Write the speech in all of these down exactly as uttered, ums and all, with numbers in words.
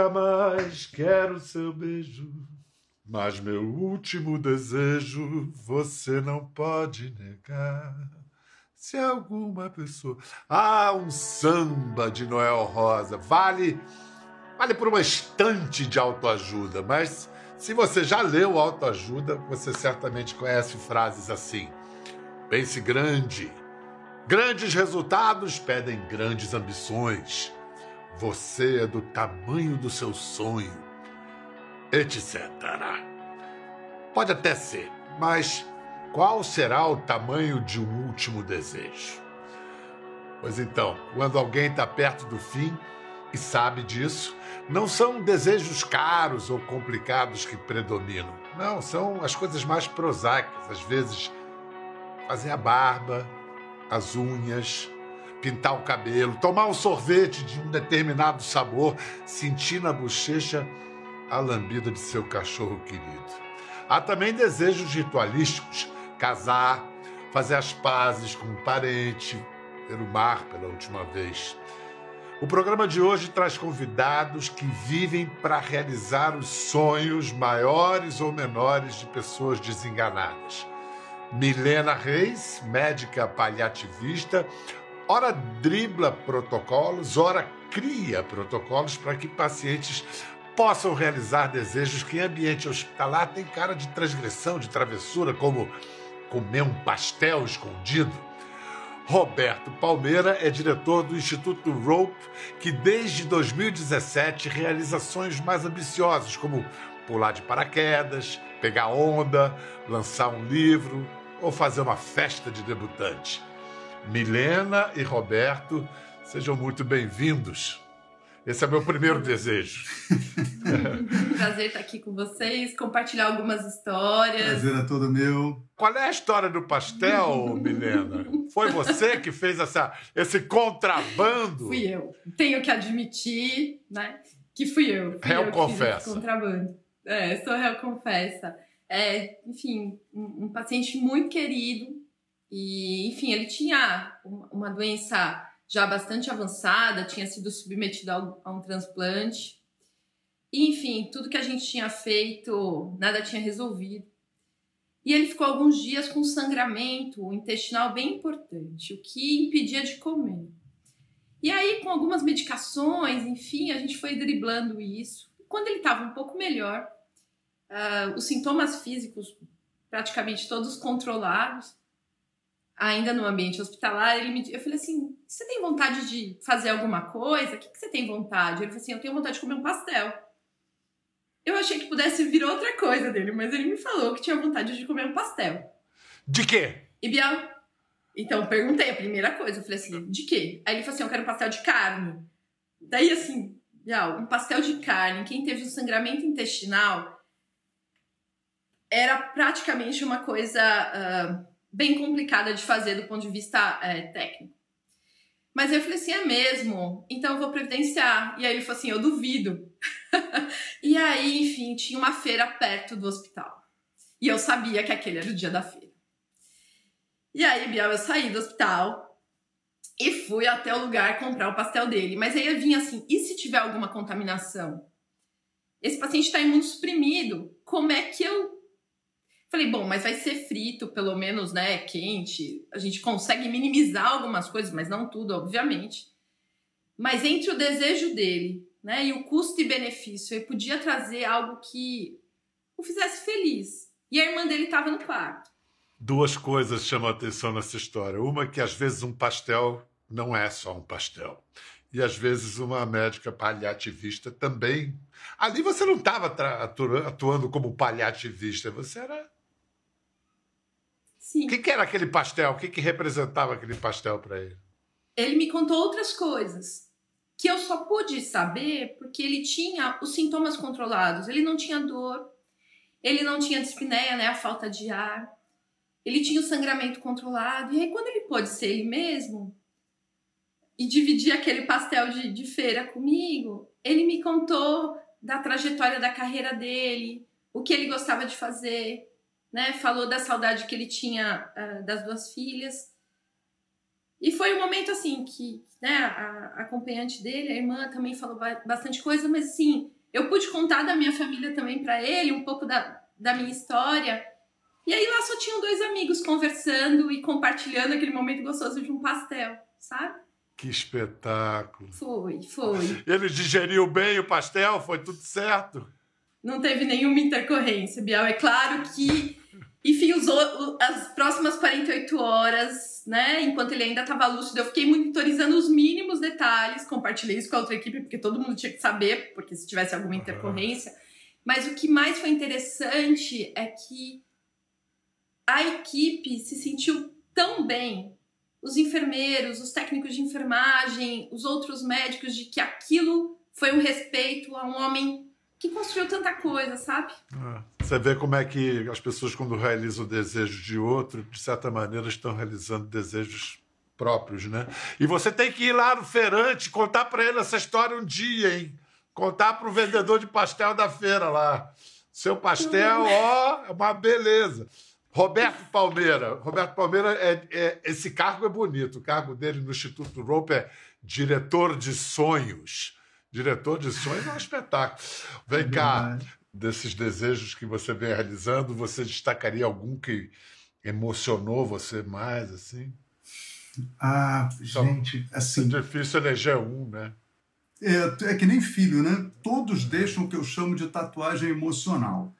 Nunca mais quero seu beijo, mas meu último desejo você não pode negar. Se alguma pessoa... Ah, um samba de Noel Rosa. Vale, vale por uma estante de autoajuda, mas se você já leu autoajuda, você certamente conhece frases assim. Pense grande. Grandes resultados pedem grandes ambições. Você é do tamanho do seu sonho, etcétera. Pode até ser, mas qual será o tamanho de um último desejo? Pois então, quando alguém está perto do fim e sabe disso, não são desejos caros ou complicados que predominam. Não, são as coisas mais prosaicas. Às vezes, fazer a barba, as unhas, pintar o cabelo, tomar um sorvete de um determinado sabor, sentir na bochecha a lambida de seu cachorro querido. Há também desejos ritualísticos, casar, fazer as pazes com um parente, ver o mar pela última vez. O programa de hoje traz convidados que vivem para realizar os sonhos maiores ou menores de pessoas desenganadas. Milena Reis, médica paliativista, ora dribla protocolos, ora cria protocolos para que pacientes possam realizar desejos que em ambiente hospitalar tem cara de transgressão, de travessura, como comer um pastel escondido. Roberto Palmeira é diretor do Instituto Rope, que desde dois mil e dezessete realiza sonhos mais ambiciosos, como pular de paraquedas, pegar onda, lançar um livro ou fazer uma festa de debutante. Milena e Roberto, sejam muito bem-vindos. Esse é meu primeiro desejo. Prazer estar aqui com vocês, compartilhar algumas histórias. Prazer é todo meu. Qual é a história do pastel, Milena? Foi você que fez essa, esse contrabando? Fui eu. Tenho que admitir, né, que fui eu. Fui eu que fiz esse contrabando. É, sou réu confessa. É, enfim, um, um paciente muito querido. E, enfim, ele tinha uma doença já bastante avançada, tinha sido submetido a um transplante. E, enfim, tudo que a gente tinha feito, nada tinha resolvido. E ele ficou alguns dias com sangramento intestinal bem importante, o que impedia de comer. E aí, com algumas medicações, enfim, a gente foi driblando isso. E quando ele estava um pouco melhor, uh, os sintomas físicos praticamente todos controlados, ainda no ambiente hospitalar, ele me... eu falei assim, você tem vontade de fazer alguma coisa? O que, que você tem vontade? Ele falou assim, eu tenho vontade de comer um pastel. Eu achei que pudesse vir outra coisa dele, mas ele me falou que tinha vontade de comer um pastel. De quê? E Bianca, então, eu perguntei a primeira coisa, eu falei assim, de quê? Aí ele falou assim, eu quero um pastel de carne. Daí assim, Bianca, um pastel de carne, quem teve um sangramento intestinal, era praticamente uma coisa... Uh... bem complicada de fazer do ponto de vista é, técnico. Mas eu falei assim, é mesmo? Então eu vou providenciar. E aí ele falou assim, eu duvido. E aí, enfim, tinha uma feira perto do hospital. E eu sabia que aquele era o dia da feira. E aí, Biel, eu saí do hospital e fui até o lugar comprar o pastel dele. Mas aí eu vinha assim, e se tiver alguma contaminação? Esse paciente está imunossuprimido. Como é que eu... Falei, bom, mas vai ser frito, pelo menos, né, quente. A gente consegue minimizar algumas coisas, mas não tudo, obviamente. Mas entre o desejo dele, né, e o custo e benefício, ele podia trazer algo que o fizesse feliz. E a irmã dele estava no quarto. Duas coisas chamam a atenção nessa história. Uma, que às vezes um pastel não é só um pastel. E às vezes uma médica paliativista também. Ali você não estava atuando como paliativista, você era... Sim. O que, que era aquele pastel? O que, que representava aquele pastel para ele? Ele me contou outras coisas que eu só pude saber porque ele tinha os sintomas controlados. Ele não tinha dor, ele não tinha dispneia, né, a falta de ar, ele tinha o sangramento controlado. E aí, quando ele pôde ser ele mesmo e dividir aquele pastel de, de feira comigo, ele me contou da trajetória da carreira dele, o que ele gostava de fazer. Né, falou da saudade que ele tinha uh, das duas filhas. E foi um momento, assim, que, né, a, a acompanhante dele, a irmã, também falou bastante coisa, mas, assim, eu pude contar da minha família também para ele, um pouco da, da minha história. E aí lá só tinham dois amigos conversando e compartilhando aquele momento gostoso de um pastel, sabe? Que espetáculo! Foi, foi. Ele digeriu bem o pastel? Foi tudo certo? Não teve nenhuma intercorrência, Bial. É claro que... Enfim, os, as próximas quarenta e oito horas, né, enquanto ele ainda estava lúcido, eu fiquei monitorizando os mínimos detalhes, compartilhei isso com a outra equipe, porque todo mundo tinha que saber, porque se tivesse alguma intercorrência. Uhum. Mas o que mais foi interessante é que a equipe se sentiu tão bem, os enfermeiros, os técnicos de enfermagem, os outros médicos, de que aquilo foi um respeito a um homem que construiu tanta coisa, sabe? Ah, você vê como é que as pessoas, quando realizam o desejo de outro, de certa maneira estão realizando desejos próprios, né? E você tem que ir lá no feirante contar para ele essa história um dia, hein? Contar para o vendedor de pastel da feira lá. Seu pastel, ó, é uma beleza. Roberto Palmeira. Roberto Palmeira, é, é, esse cargo é bonito. O cargo dele no Instituto Rope é diretor de sonhos. Diretor de sonhos é um espetáculo. Vem é cá, desses desejos que você vem realizando, você destacaria algum que emocionou você mais, assim? Ah, então, gente, assim... É difícil eleger um, né? É, é que nem filho, né? Todos deixam o que eu chamo de tatuagem emocional.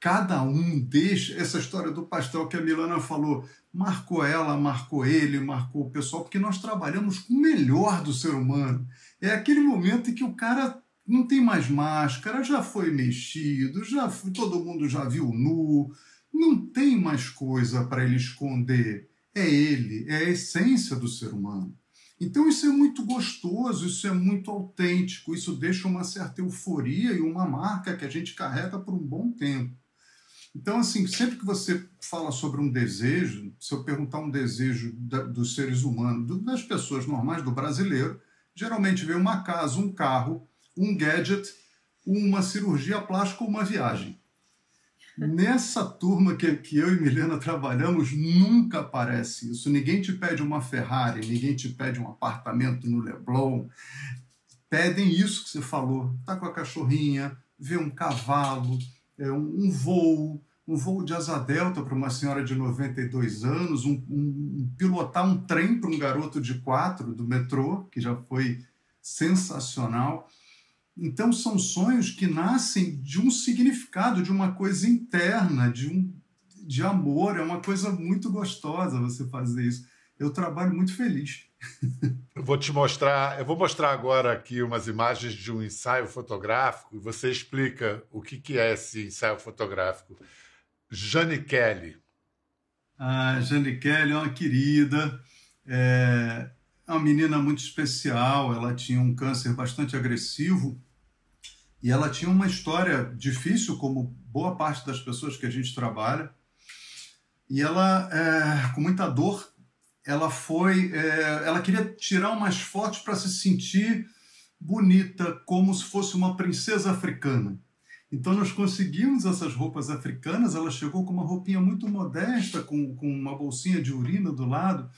Cada um deixa... Essa história do pastel que a Milena falou, marcou ela, marcou ele, marcou o pessoal, porque nós trabalhamos com o melhor do ser humano. É aquele momento em que o cara não tem mais máscara, já foi mexido, já foi, todo mundo já viu nu, não tem mais coisa para ele esconder. É ele, é a essência do ser humano. Então isso é muito gostoso, isso é muito autêntico, isso deixa uma certa euforia e uma marca que a gente carrega por um bom tempo. Então, assim, sempre que você fala sobre um desejo, se eu perguntar um desejo da, dos seres humanos, das pessoas normais, do brasileiro, geralmente vem uma casa, um carro, um gadget, uma cirurgia plástica ou uma viagem. Nessa turma que, que eu e Milena trabalhamos, nunca aparece isso. Ninguém te pede uma Ferrari, ninguém te pede um apartamento no Leblon. Pedem isso que você falou. Tá com a cachorrinha, vê um cavalo, é, um, um voo, um voo de asa delta para uma senhora de noventa e dois anos, um, um, pilotar um trem para um garoto de quatro do metrô, que já foi sensacional. Então, são sonhos que nascem de um significado, de uma coisa interna, de, um, de amor. É uma coisa muito gostosa você fazer isso. Eu trabalho muito feliz. Eu vou te mostrar, eu vou mostrar agora aqui umas imagens de um ensaio fotográfico e você explica o que, que é esse ensaio fotográfico. Jane Kelly. A Jane Kelly é uma querida, é uma menina muito especial, ela tinha um câncer bastante agressivo e ela tinha uma história difícil, como boa parte das pessoas que a gente trabalha, e ela, é, com muita dor, ela foi, é, ela queria tirar umas fotos para se sentir bonita, como se fosse uma princesa africana. Então, nós conseguimos essas roupas africanas. Ela chegou com uma roupinha muito modesta, com, com uma bolsinha de urina do lado.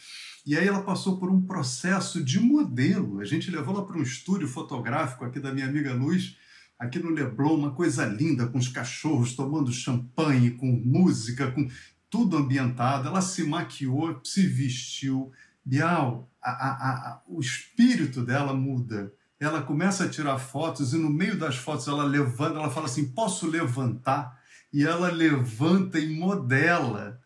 E aí ela passou por um processo de modelo. A gente levou ela para um estúdio fotográfico aqui da minha amiga Luz, aqui no Leblon, uma coisa linda, com os cachorros tomando champanhe, com música, com tudo ambientado. Ela se maquiou, se vestiu. Bial, a, a, a, o espírito dela muda. Ela começa a tirar fotos e no meio das fotos ela levanta, ela fala assim, posso levantar? E ela levanta e modela.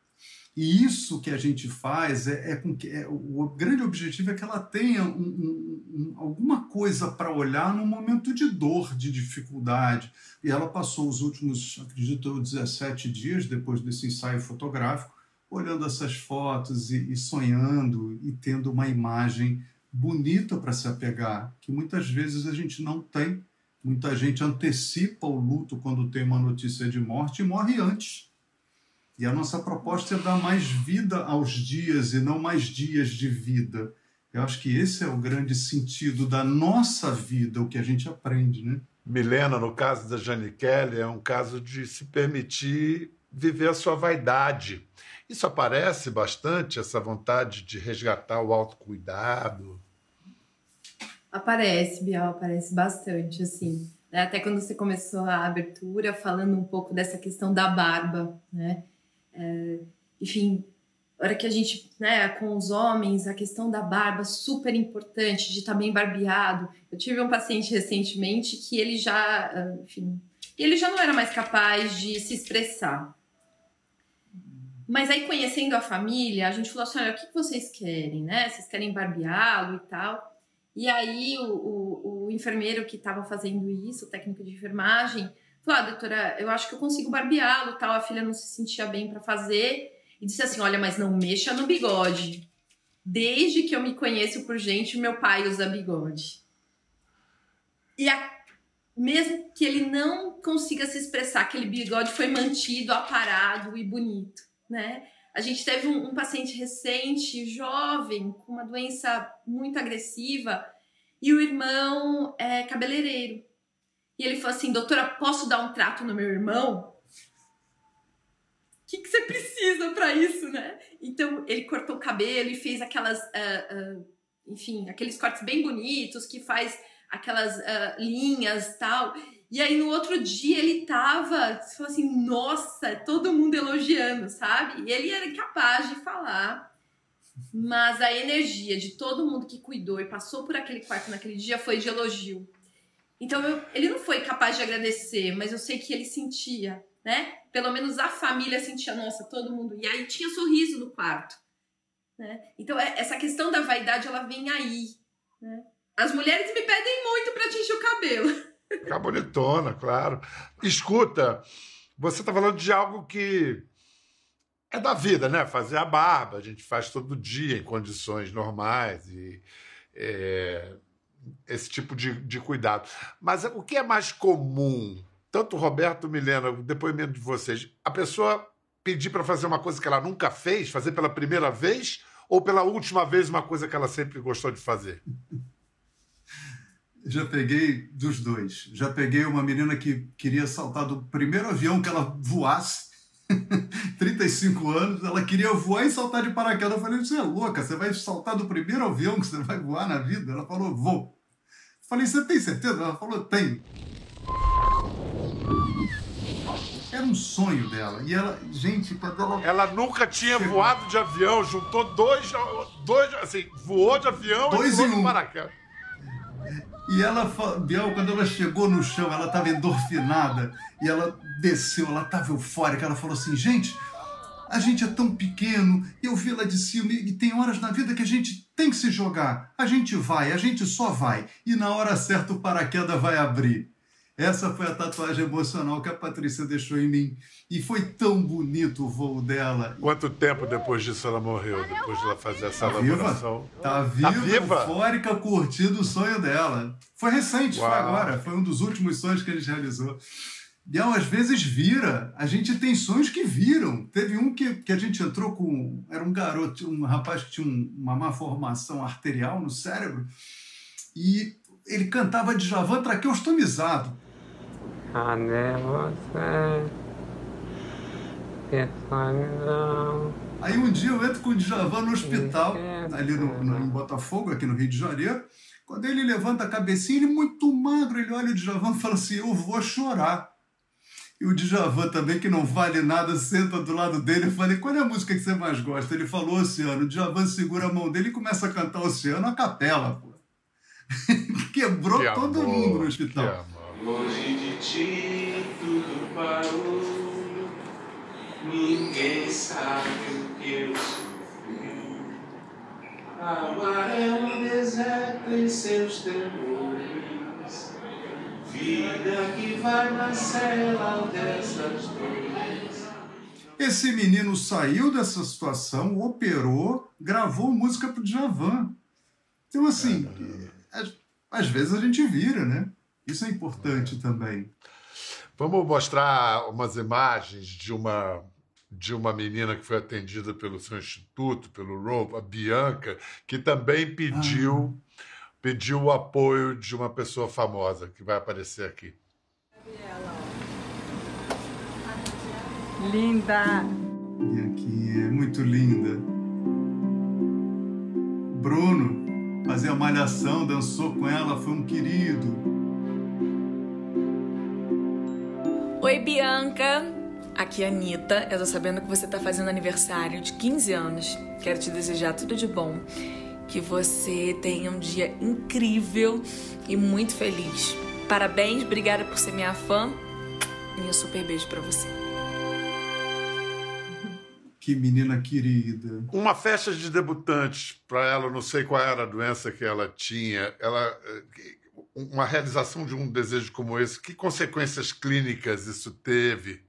E isso que a gente faz, é, é com que, é, o grande objetivo é que ela tenha um, um, um, alguma coisa para olhar num momento de dor, de dificuldade. E ela passou os últimos, acredito, dezessete dias depois desse ensaio fotográfico, olhando essas fotos e, e sonhando e tendo uma imagem bonita para se apegar, que muitas vezes a gente não tem. Muita gente antecipa o luto quando tem uma notícia de morte e morre antes. E a nossa proposta é dar mais vida aos dias e não mais dias de vida. Eu acho que esse é o grande sentido da nossa vida, o que a gente aprende, né? Milena, no caso da Jane Kelly, é um caso de se permitir viver a sua vaidade Isso aparece bastante, essa vontade de resgatar o autocuidado? Aparece, Bial, aparece bastante, assim. Né? Até quando você começou a abertura, falando um pouco dessa questão da barba, né? É, enfim, a hora que a gente, né, com os homens, a questão da barba, super importante, de estar bem barbeado. Eu tive um paciente recentemente que ele já, enfim, ele já não era mais capaz de se expressar. Mas aí, conhecendo a família, a gente falou assim, olha, o que vocês querem, né? Vocês querem barbeá-lo e tal? E aí, o, o, o enfermeiro que estava fazendo isso, o técnico de enfermagem, falou, ah, doutora, eu acho que eu consigo barbeá-lo e tal, a filha não se sentia bem para fazer. E disse assim, olha, mas não mexa no bigode. Desde que eu me conheço por gente, meu pai usa bigode. E a mesmo que ele não consiga se expressar, aquele bigode foi mantido, aparado e bonito. Né? A gente teve um, um paciente recente, jovem, com uma doença muito agressiva, e o irmão é cabeleireiro. E ele falou assim, doutora, posso dar um trato no meu irmão? O que, que você precisa para isso, né? Então, ele cortou o cabelo e fez aquelas, uh, uh, enfim, aqueles cortes bem bonitos, que faz aquelas uh, linhas e tal. E aí, no outro dia, ele tava, falou assim, nossa, todo mundo elogiando, sabe? E ele era incapaz de falar, mas a energia de todo mundo que cuidou e passou por aquele quarto naquele dia foi de elogio. Então, eu, ele não foi capaz de agradecer, mas eu sei que ele sentia, né? Pelo menos a família sentia, nossa, todo mundo. E aí, tinha sorriso no quarto, né? Então, é, essa questão da vaidade, ela vem aí, né? As mulheres me pedem muito para tingir o cabelo. Ficar bonitona, claro. Escuta, você está falando de algo que é da vida, né? Fazer a barba, a gente faz todo dia em condições normais e é, esse tipo de, de cuidado. Mas o que é mais comum, tanto Roberto, Milena, o depoimento de vocês, a pessoa pedir para fazer uma coisa que ela nunca fez, fazer pela primeira vez ou pela última vez uma coisa que ela sempre gostou de fazer? Já peguei dos dois. Já peguei uma menina que queria saltar do primeiro avião que ela voasse, trinta e cinco anos, ela queria voar e saltar de paraquedas. Eu falei, você é louca, você vai saltar do primeiro avião que você vai voar na vida? Ela falou, vou. Eu falei, você tem certeza? Ela falou, tenho. Era um sonho dela. E ela, gente, quando ela... Ela nunca tinha chegou. voado de avião, juntou dois, dois assim, voou de avião dois e voou em um. de paraquedas. E ela, Biel, quando ela chegou no chão, ela estava endorfinada e ela desceu, ela estava eufórica. Ela falou assim, gente, a gente é tão pequeno, eu vi lá de cima e tem horas na vida que a gente tem que se jogar. A gente vai, a gente só vai e na hora certa o paraquedas vai abrir. Essa foi a tatuagem emocional que a Patrícia deixou em mim. E foi tão bonito o voo dela. Quanto tempo depois disso ela morreu? Depois de ela fazer essa elaboração? Tá viva, tá viva, eufórica, curtindo o sonho dela. Foi recente, Uau. foi agora. Foi um dos últimos sonhos que a gente realizou. E ela, às vezes, vira. A gente tem sonhos que viram. Teve um que, que a gente entrou com... Era um garoto, um rapaz que tinha um, uma má formação arterial no cérebro. E ele cantava de Djavan traqueostomizado. Aí um dia eu entro com o Djavan no hospital, ali no, no, em Botafogo, aqui no Rio de Janeiro. Quando ele levanta a cabecinha, ele muito magro, ele olha o Djavan e fala assim, eu vou chorar. E o Djavan também, que não vale nada, senta do lado dele e falei, qual é a música que você mais gosta? Ele falou Oceano. O Djavan segura a mão dele e começa a cantar Oceano a capela. Pô. Quebrou que todo amor, mundo no hospital. Longe de ti tudo parou, ninguém sabe o que eu sofri. Agora é um deserto em seus temores, vida que vai na cela dessas dores. Esse menino saiu dessa situação, operou, gravou música pro Djavan. Então, assim, às, às vezes a gente vira, né? Isso é importante também. Vamos mostrar umas imagens de uma, de uma menina que foi atendida pelo seu instituto, pelo Rope, a Bianca, que também pediu, ah. pediu o apoio de uma pessoa famosa, que vai aparecer aqui. Linda! e aqui é muito linda. Bruno fazia malhação, dançou com ela, foi um querido. Oi, Bianca. Aqui é a Anitta. Eu tô sabendo que você tá fazendo aniversário de quinze anos. Quero te desejar tudo de bom. Que você tenha um dia incrível e muito feliz. Parabéns, obrigada por ser minha fã. E um super beijo pra você. Que menina querida. Uma festa de debutantes para ela, não sei qual era a doença que ela tinha. Ela, uma realização de um desejo como esse, que consequências clínicas isso teve?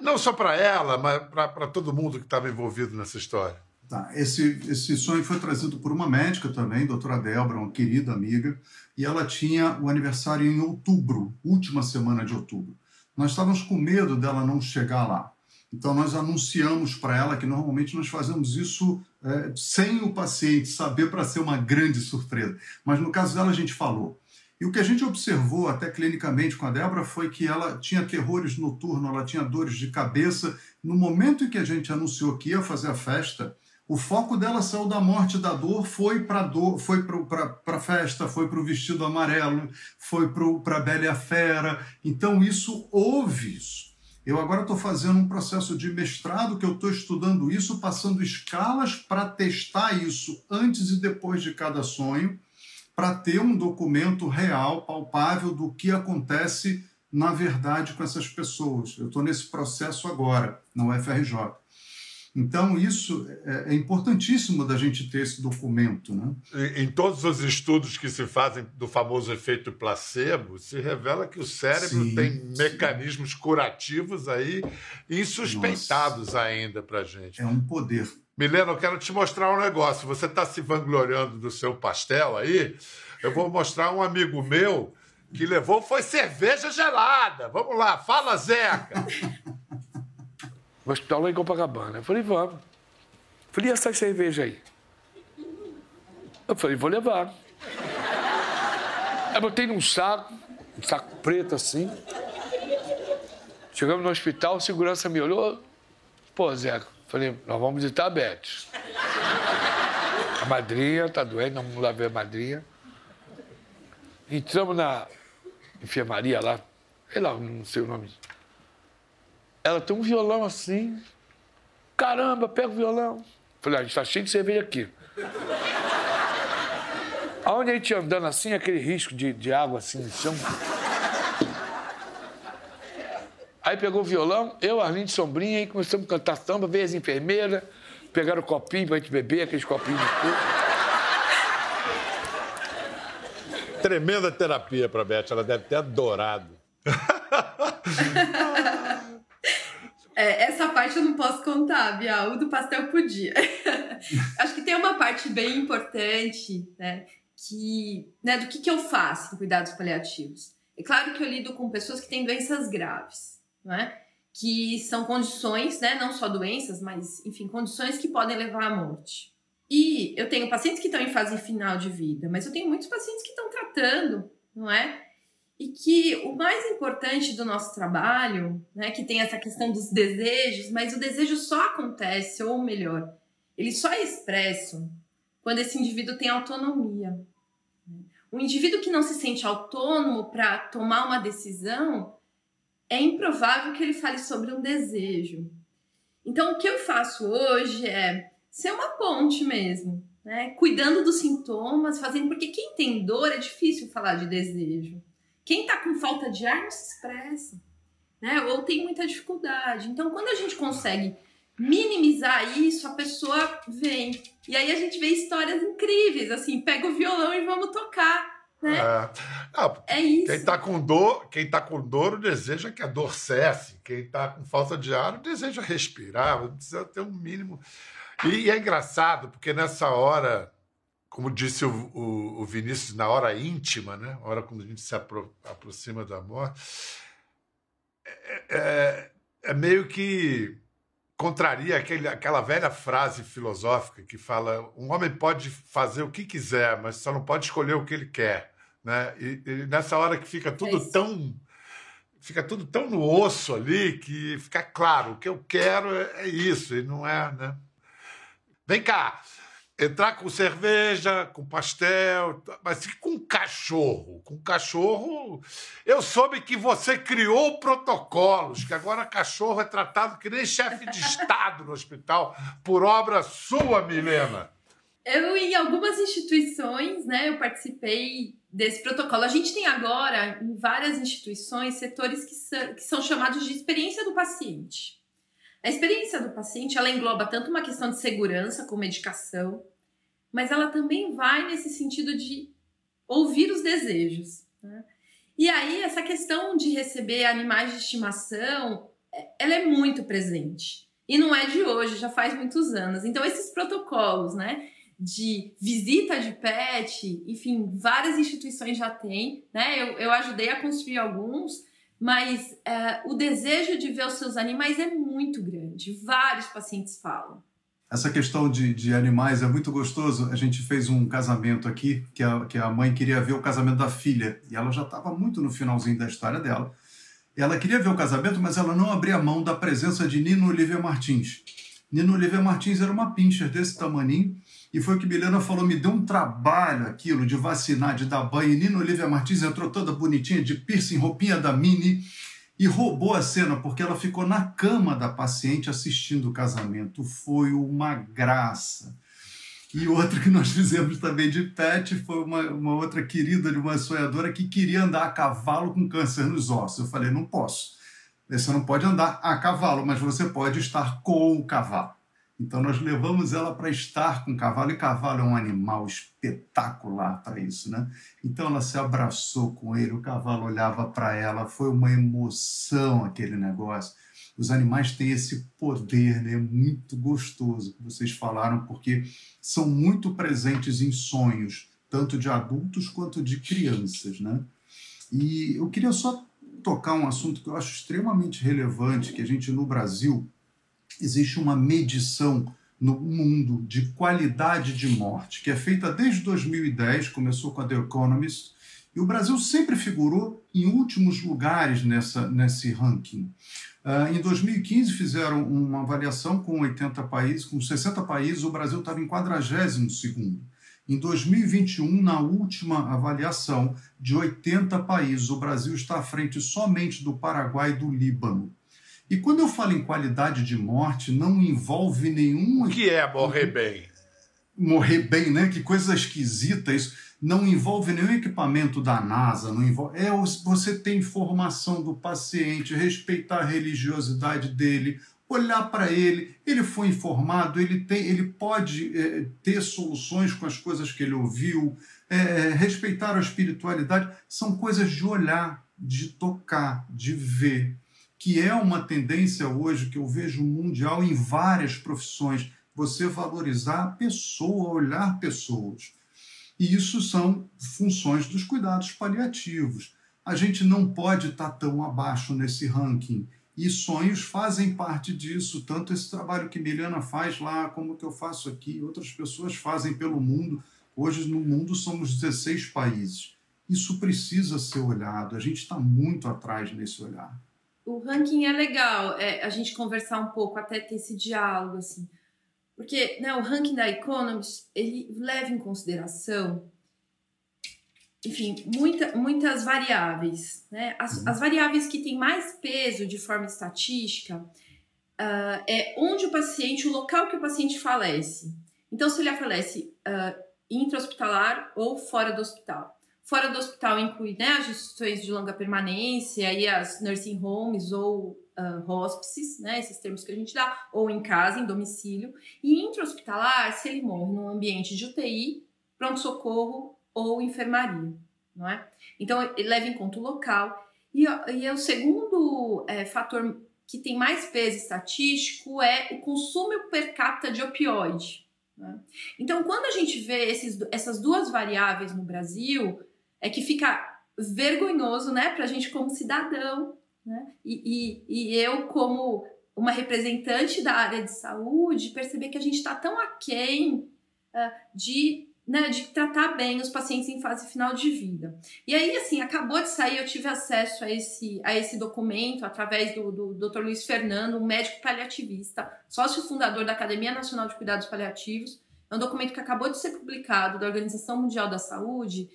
Não só para ela, mas para todo mundo que estava envolvido nessa história. Tá, esse, esse sonho foi trazido por uma médica também, doutora Débora, uma querida amiga, e ela tinha o aniversário em outubro, última semana de outubro. Nós estávamos com medo dela não chegar lá. Então, nós anunciamos para ela que normalmente nós fazemos isso é, sem o paciente saber, para ser uma grande surpresa. Mas, no caso dela, a gente falou. E o que a gente observou até clinicamente com a Débora foi que ela tinha terrores noturnos, ela tinha dores de cabeça. No momento em que a gente anunciou que ia fazer a festa, o foco dela saiu da morte e da dor, foi para a festa, foi para o vestido amarelo, foi para a Bela e a Fera. Então, isso, houve isso. Eu agora estou fazendo um processo de mestrado que eu estou estudando isso, passando escalas para testar isso antes e depois de cada sonho, para ter um documento real, palpável, do que acontece, na verdade, com essas pessoas. Eu estou nesse processo agora, na U F R J. Então, isso é importantíssimo da gente ter esse documento, né? Em todos os estudos que se fazem do famoso efeito placebo, se revela que o cérebro sim, tem sim. mecanismos curativos aí insuspeitados Nossa. ainda para a gente. É um poder. Milena, eu quero te mostrar um negócio. Você está se vangloriando do seu pastel aí? Eu vou mostrar um amigo meu que levou foi cerveja gelada. Vamos lá, fala, Zeca! No hospital lá em Copacabana. Eu falei, vamos. Eu falei, e essa cerveja aí? Eu falei, vou levar. Aí botei num saco, um saco preto assim. Chegamos no hospital, a segurança me olhou. Pô, Zeca, falei, nós vamos visitar a Beth. A madrinha tá doente, nós vamos lá ver a madrinha. Entramos na enfermaria lá, sei lá, não sei o nome. Ela tem um violão assim. Caramba, pega o violão. Falei, ah, a gente tá cheio de cerveja aqui. Aonde a gente andando assim, aquele risco de, de água assim no chão. Aí pegou o violão, eu, Arlindo e Sombrinha, aí começamos a cantar samba, veio as enfermeiras, pegaram o copinho pra gente beber, aqueles copinhos de coco. Tremenda terapia pra Beth, ela deve ter adorado. É, essa parte eu não posso contar, Bia. O do pastel podia. Acho que tem uma parte bem importante, né, que, né, do que, que eu faço em cuidados paliativos. É claro que eu lido com pessoas que têm doenças graves, né, que são condições, né, não só doenças, mas, enfim, condições que podem levar à morte. E eu tenho pacientes que estão em fase final de vida, mas eu tenho muitos pacientes que estão tratando, não é? E que o mais importante do nosso trabalho, né, que tem essa questão dos desejos, mas o desejo só acontece, ou melhor, ele só é expresso quando esse indivíduo tem autonomia. Um indivíduo que não se sente autônomo para tomar uma decisão, é improvável que ele fale sobre um desejo. Então, o que eu faço hoje é ser uma ponte mesmo, né, cuidando dos sintomas, fazendo, porque quem tem dor é difícil falar de desejo. Quem está com falta de ar não se expressa, né? Ou tem muita dificuldade. Então, quando a gente consegue minimizar isso, a pessoa vem. E aí a gente vê histórias incríveis, assim, pega o violão e vamos tocar, né? É, não, é isso. Quem está com dor, quem tá com dor, o desejo é que a dor cesse. Quem está com falta de ar, o desejo é respirar, precisa ter um mínimo. E é engraçado, porque nessa hora... Como disse o, o, o Vinícius, na hora íntima, né? A hora quando a gente se apro aproxima da morte, é, é, é meio que contraria aquele, aquela velha frase filosófica que fala um homem pode fazer o que quiser, mas só não pode escolher o que ele quer, né? E, e nessa hora que fica tudo é tão... fica tudo tão no osso ali que fica claro, o que eu quero é, é isso, e não é, né? Vem cá, entrar com cerveja, com pastel, mas com cachorro, com cachorro... Eu soube que você criou protocolos, que agora cachorro é tratado que nem chefe de Estado no hospital, por obra sua, Milena. Eu, em algumas instituições, né, eu participei desse protocolo. A gente tem agora, em várias instituições, setores que são, que são chamados de experiência do paciente. A experiência do paciente, ela engloba tanto uma questão de segurança com medicação, mas ela também vai nesse sentido de ouvir os desejos, né? E aí, essa questão de receber animais de estimação, ela é muito presente. E não é de hoje, já faz muitos anos. Então, esses protocolos, né, de visita de pet, enfim, várias instituições já têm, né? Eu, eu ajudei a construir alguns, mas uh, o desejo de ver os seus animais é muito grande. Vários pacientes falam. Essa questão de, de animais é muito gostoso. A gente fez um casamento aqui, que a, que a mãe queria ver o casamento da filha, e ela já estava muito no finalzinho da história dela. Ela queria ver o casamento, mas ela não abria mão da presença de Nino Olivia Martins. Nino Olivia Martins era uma pincher desse tamaninho, e foi o que Milena falou, me deu um trabalho aquilo de vacinar, de dar banho. E Nino Olivia Martins entrou toda bonitinha, de piercing, roupinha da Mini, e roubou a cena, porque ela ficou na cama da paciente assistindo o casamento. Foi uma graça. E outra que nós fizemos também de pet foi uma, uma outra querida de uma sonhadora que queria andar a cavalo com câncer nos ossos. Eu falei, não posso. Você não pode andar a cavalo, mas você pode estar com o cavalo. Então, nós levamos ela para estar com o cavalo, e cavalo é um animal espetacular para isso, né? Então, ela se abraçou com ele, o cavalo olhava para ela, foi uma emoção aquele negócio. Os animais têm esse poder, né? Muito gostoso, que vocês falaram, porque são muito presentes em sonhos, tanto de adultos quanto de crianças, né? E eu queria só tocar um assunto que eu acho extremamente relevante, que a gente, no Brasil... Existe uma medição no mundo de qualidade de morte, que é feita desde dois mil e dez, começou com a The Economist, e o Brasil sempre figurou em últimos lugares nessa, nesse ranking. Uh, em dois mil e quinze fizeram uma avaliação com oitenta países, com sessenta países, o Brasil estava em quadragésimo segundo. Em dois mil e vinte e um, na última avaliação de oitenta países, o Brasil está à frente somente do Paraguai e do Líbano. E quando eu falo em qualidade de morte, não envolve nenhum... O que é morrer bem? Morrer bem, né? Que coisa esquisita isso. Não envolve nenhum equipamento da NASA. Não envolve... É você ter informação do paciente, respeitar a religiosidade dele, olhar para ele. Ele foi informado, ele, tem, ele pode é, ter soluções com as coisas que ele ouviu, é, respeitar a espiritualidade. São coisas de olhar, de tocar, de ver, que é uma tendência hoje que eu vejo mundial em várias profissões, você valorizar a pessoa, olhar pessoas. E isso são funções dos cuidados paliativos. A gente não pode estar tão abaixo nesse ranking. E sonhos fazem parte disso, tanto esse trabalho que Milena faz lá, como que eu faço aqui, outras pessoas fazem pelo mundo. Hoje, no mundo, somos dezesseis países. Isso precisa ser olhado, a gente está muito atrás nesse olhar. O ranking é legal, é, a gente conversar um pouco, até ter esse diálogo, assim. Porque, né, o ranking da Economist, ele leva em consideração, enfim, muita, muitas variáveis, né? As, as variáveis que têm mais peso de forma estatística uh, é onde o paciente, o local que o paciente falece. Então, se ele falece uh, intra-hospitalar ou fora do hospital. Fora do hospital inclui, né, as instituições de longa permanência, aí as nursing homes ou uh, hospices, né, esses termos que a gente dá, ou em casa, em domicílio. E intra-hospitalar, se ele morre num ambiente de U T I, pronto-socorro ou enfermaria, não é? Então, ele leva em conta o local. E, e o segundo é, fator que tem mais peso estatístico é o consumo per capita de opioide, né? Então, quando a gente vê esses, essas duas variáveis no Brasil... É que fica vergonhoso, né, para a gente como cidadão, né? E, e, e eu como uma representante da área de saúde perceber que a gente está tão aquém uh, de né, de tratar bem os pacientes em fase final de vida. E aí, assim, acabou de sair, eu tive acesso a esse, a esse documento através do, do doutor Luiz Fernando, um médico paliativista, sócio fundador da Academia Nacional de Cuidados Paliativos. É um documento que acabou de ser publicado da Organização Mundial da Saúde,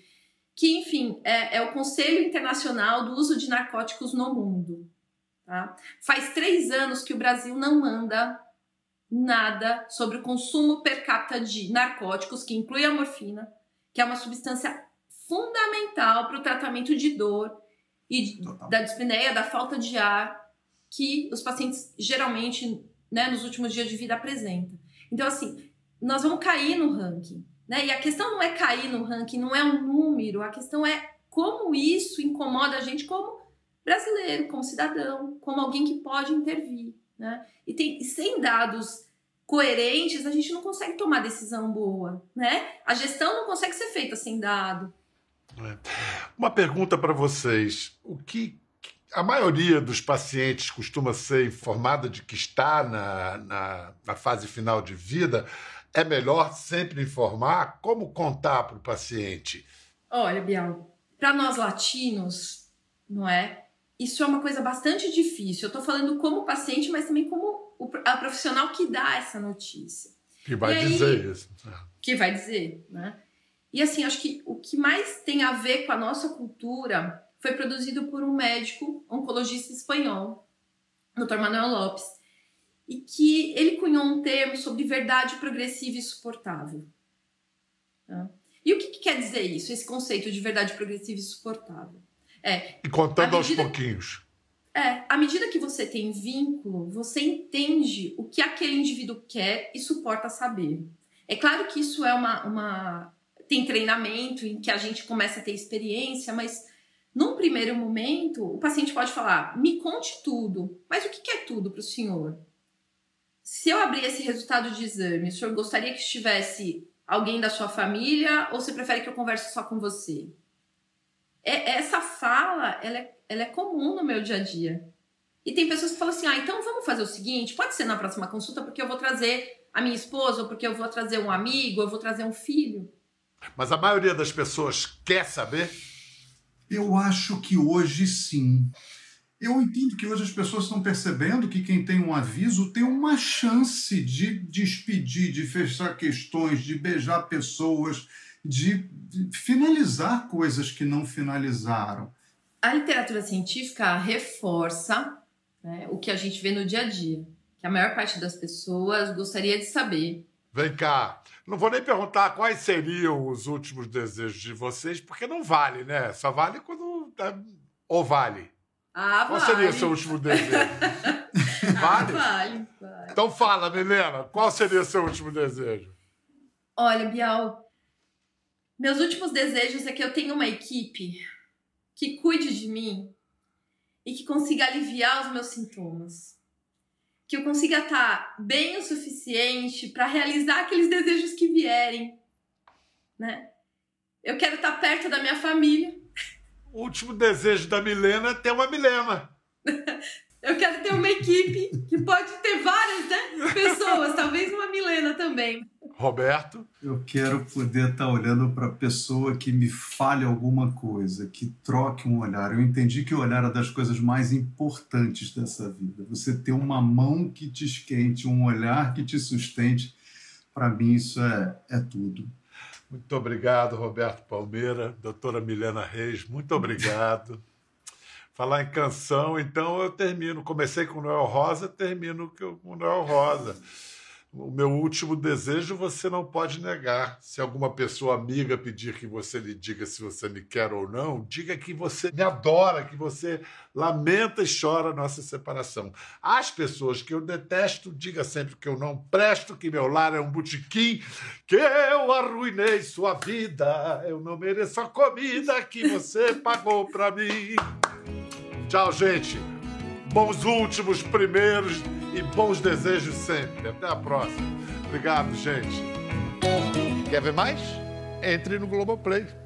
que, enfim, é, é o Conselho Internacional do Uso de Narcóticos no Mundo. Tá? Faz três anos que o Brasil não manda nada sobre o consumo per capita de narcóticos, que inclui a morfina, que é uma substância fundamental para o tratamento de dor e Total. da dispneia, da falta de ar, que os pacientes geralmente, né, nos últimos dias de vida apresentam. Então, assim, nós vamos cair no ranking, né? E a questão não é cair no ranking, não é um número, a questão é como isso incomoda a gente como brasileiro, como cidadão, como alguém que pode intervir. Né? E tem, sem dados coerentes, a gente não consegue tomar decisão boa, né? A gestão não consegue ser feita sem dado. É. Uma pergunta para vocês. O que a maioria dos pacientes costuma ser informada de que está na, na, na fase final de vida, é melhor sempre informar? Como contar para o paciente? Olha, Bial, para nós latinos, não é? Isso é uma coisa bastante difícil. Eu estou falando como paciente, mas também como a profissional que dá essa notícia. Que vai aí, dizer isso. Que vai dizer, né? E assim, acho que o que mais tem a ver com a nossa cultura foi produzido por um médico oncologista espanhol, doutor Manuel Lopes, e que ele cunhou um termo sobre verdade progressiva e suportável. E o que, que quer dizer isso, esse conceito de verdade progressiva e suportável? É, e contando medida, aos pouquinhos. É, à medida que você tem vínculo, você entende o que aquele indivíduo quer e suporta saber. É claro que isso é uma, uma... tem treinamento em que a gente começa a ter experiência, mas num primeiro momento o paciente pode falar, me conte tudo, mas o que é tudo para o senhor? Se eu abrir esse resultado de exame, o senhor gostaria que estivesse alguém da sua família ou você prefere que eu converse só com você? Essa fala, ela é, ela é comum no meu dia a dia. E tem pessoas que falam assim, ah, então vamos fazer o seguinte, pode ser na próxima consulta, porque eu vou trazer a minha esposa, ou porque eu vou trazer um amigo, eu vou trazer um filho. Mas a maioria das pessoas quer saber? Eu acho que hoje sim. Eu entendo que hoje as pessoas estão percebendo que quem tem um aviso tem uma chance de despedir, de fechar questões, de beijar pessoas, de finalizar coisas que não finalizaram. A literatura científica reforça, né, o que a gente vê no dia a dia, que a maior parte das pessoas gostaria de saber. Vem cá, não vou nem perguntar quais seriam os últimos desejos de vocês, porque não vale, né? Só vale quando... Ou vale? Ah, qual vale. Seria o seu último desejo? Vale? Ah, vale, vale. Então fala, Milena, qual seria o seu último desejo? Olha, Bial, meus últimos desejos é que eu tenha uma equipe que cuide de mim e que consiga aliviar os meus sintomas. Que eu consiga estar bem o suficiente para realizar aqueles desejos que vierem. Né? Eu quero estar perto da minha família. O último desejo da Milena é ter uma Milena. Eu quero ter uma equipe que pode ter várias, né, pessoas, talvez uma Milena também. Roberto? Eu quero poder estar olhando para a pessoa que me fale alguma coisa, que troque um olhar. Eu entendi que o olhar é das coisas mais importantes dessa vida. Você ter uma mão que te esquente, um olhar que te sustente, para mim isso é, é tudo. Muito obrigado, Roberto Palmeira, doutora Milena Reis, muito obrigado. Falar em canção, então eu termino. Comecei com o Noel Rosa, termino com o Noel Rosa. O meu último desejo você não pode negar. Se alguma pessoa amiga pedir que você lhe diga se você me quer ou não, diga que você me adora, que você lamenta e chora a nossa separação. As pessoas que eu detesto, diga sempre que eu não presto, que meu lar é um botequim, que eu arruinei sua vida, eu não mereço a comida que você pagou pra mim. Tchau, gente. Bons últimos, primeiros e bons desejos sempre. Até a próxima. Obrigado, gente. Quer ver mais? Entre no Globoplay.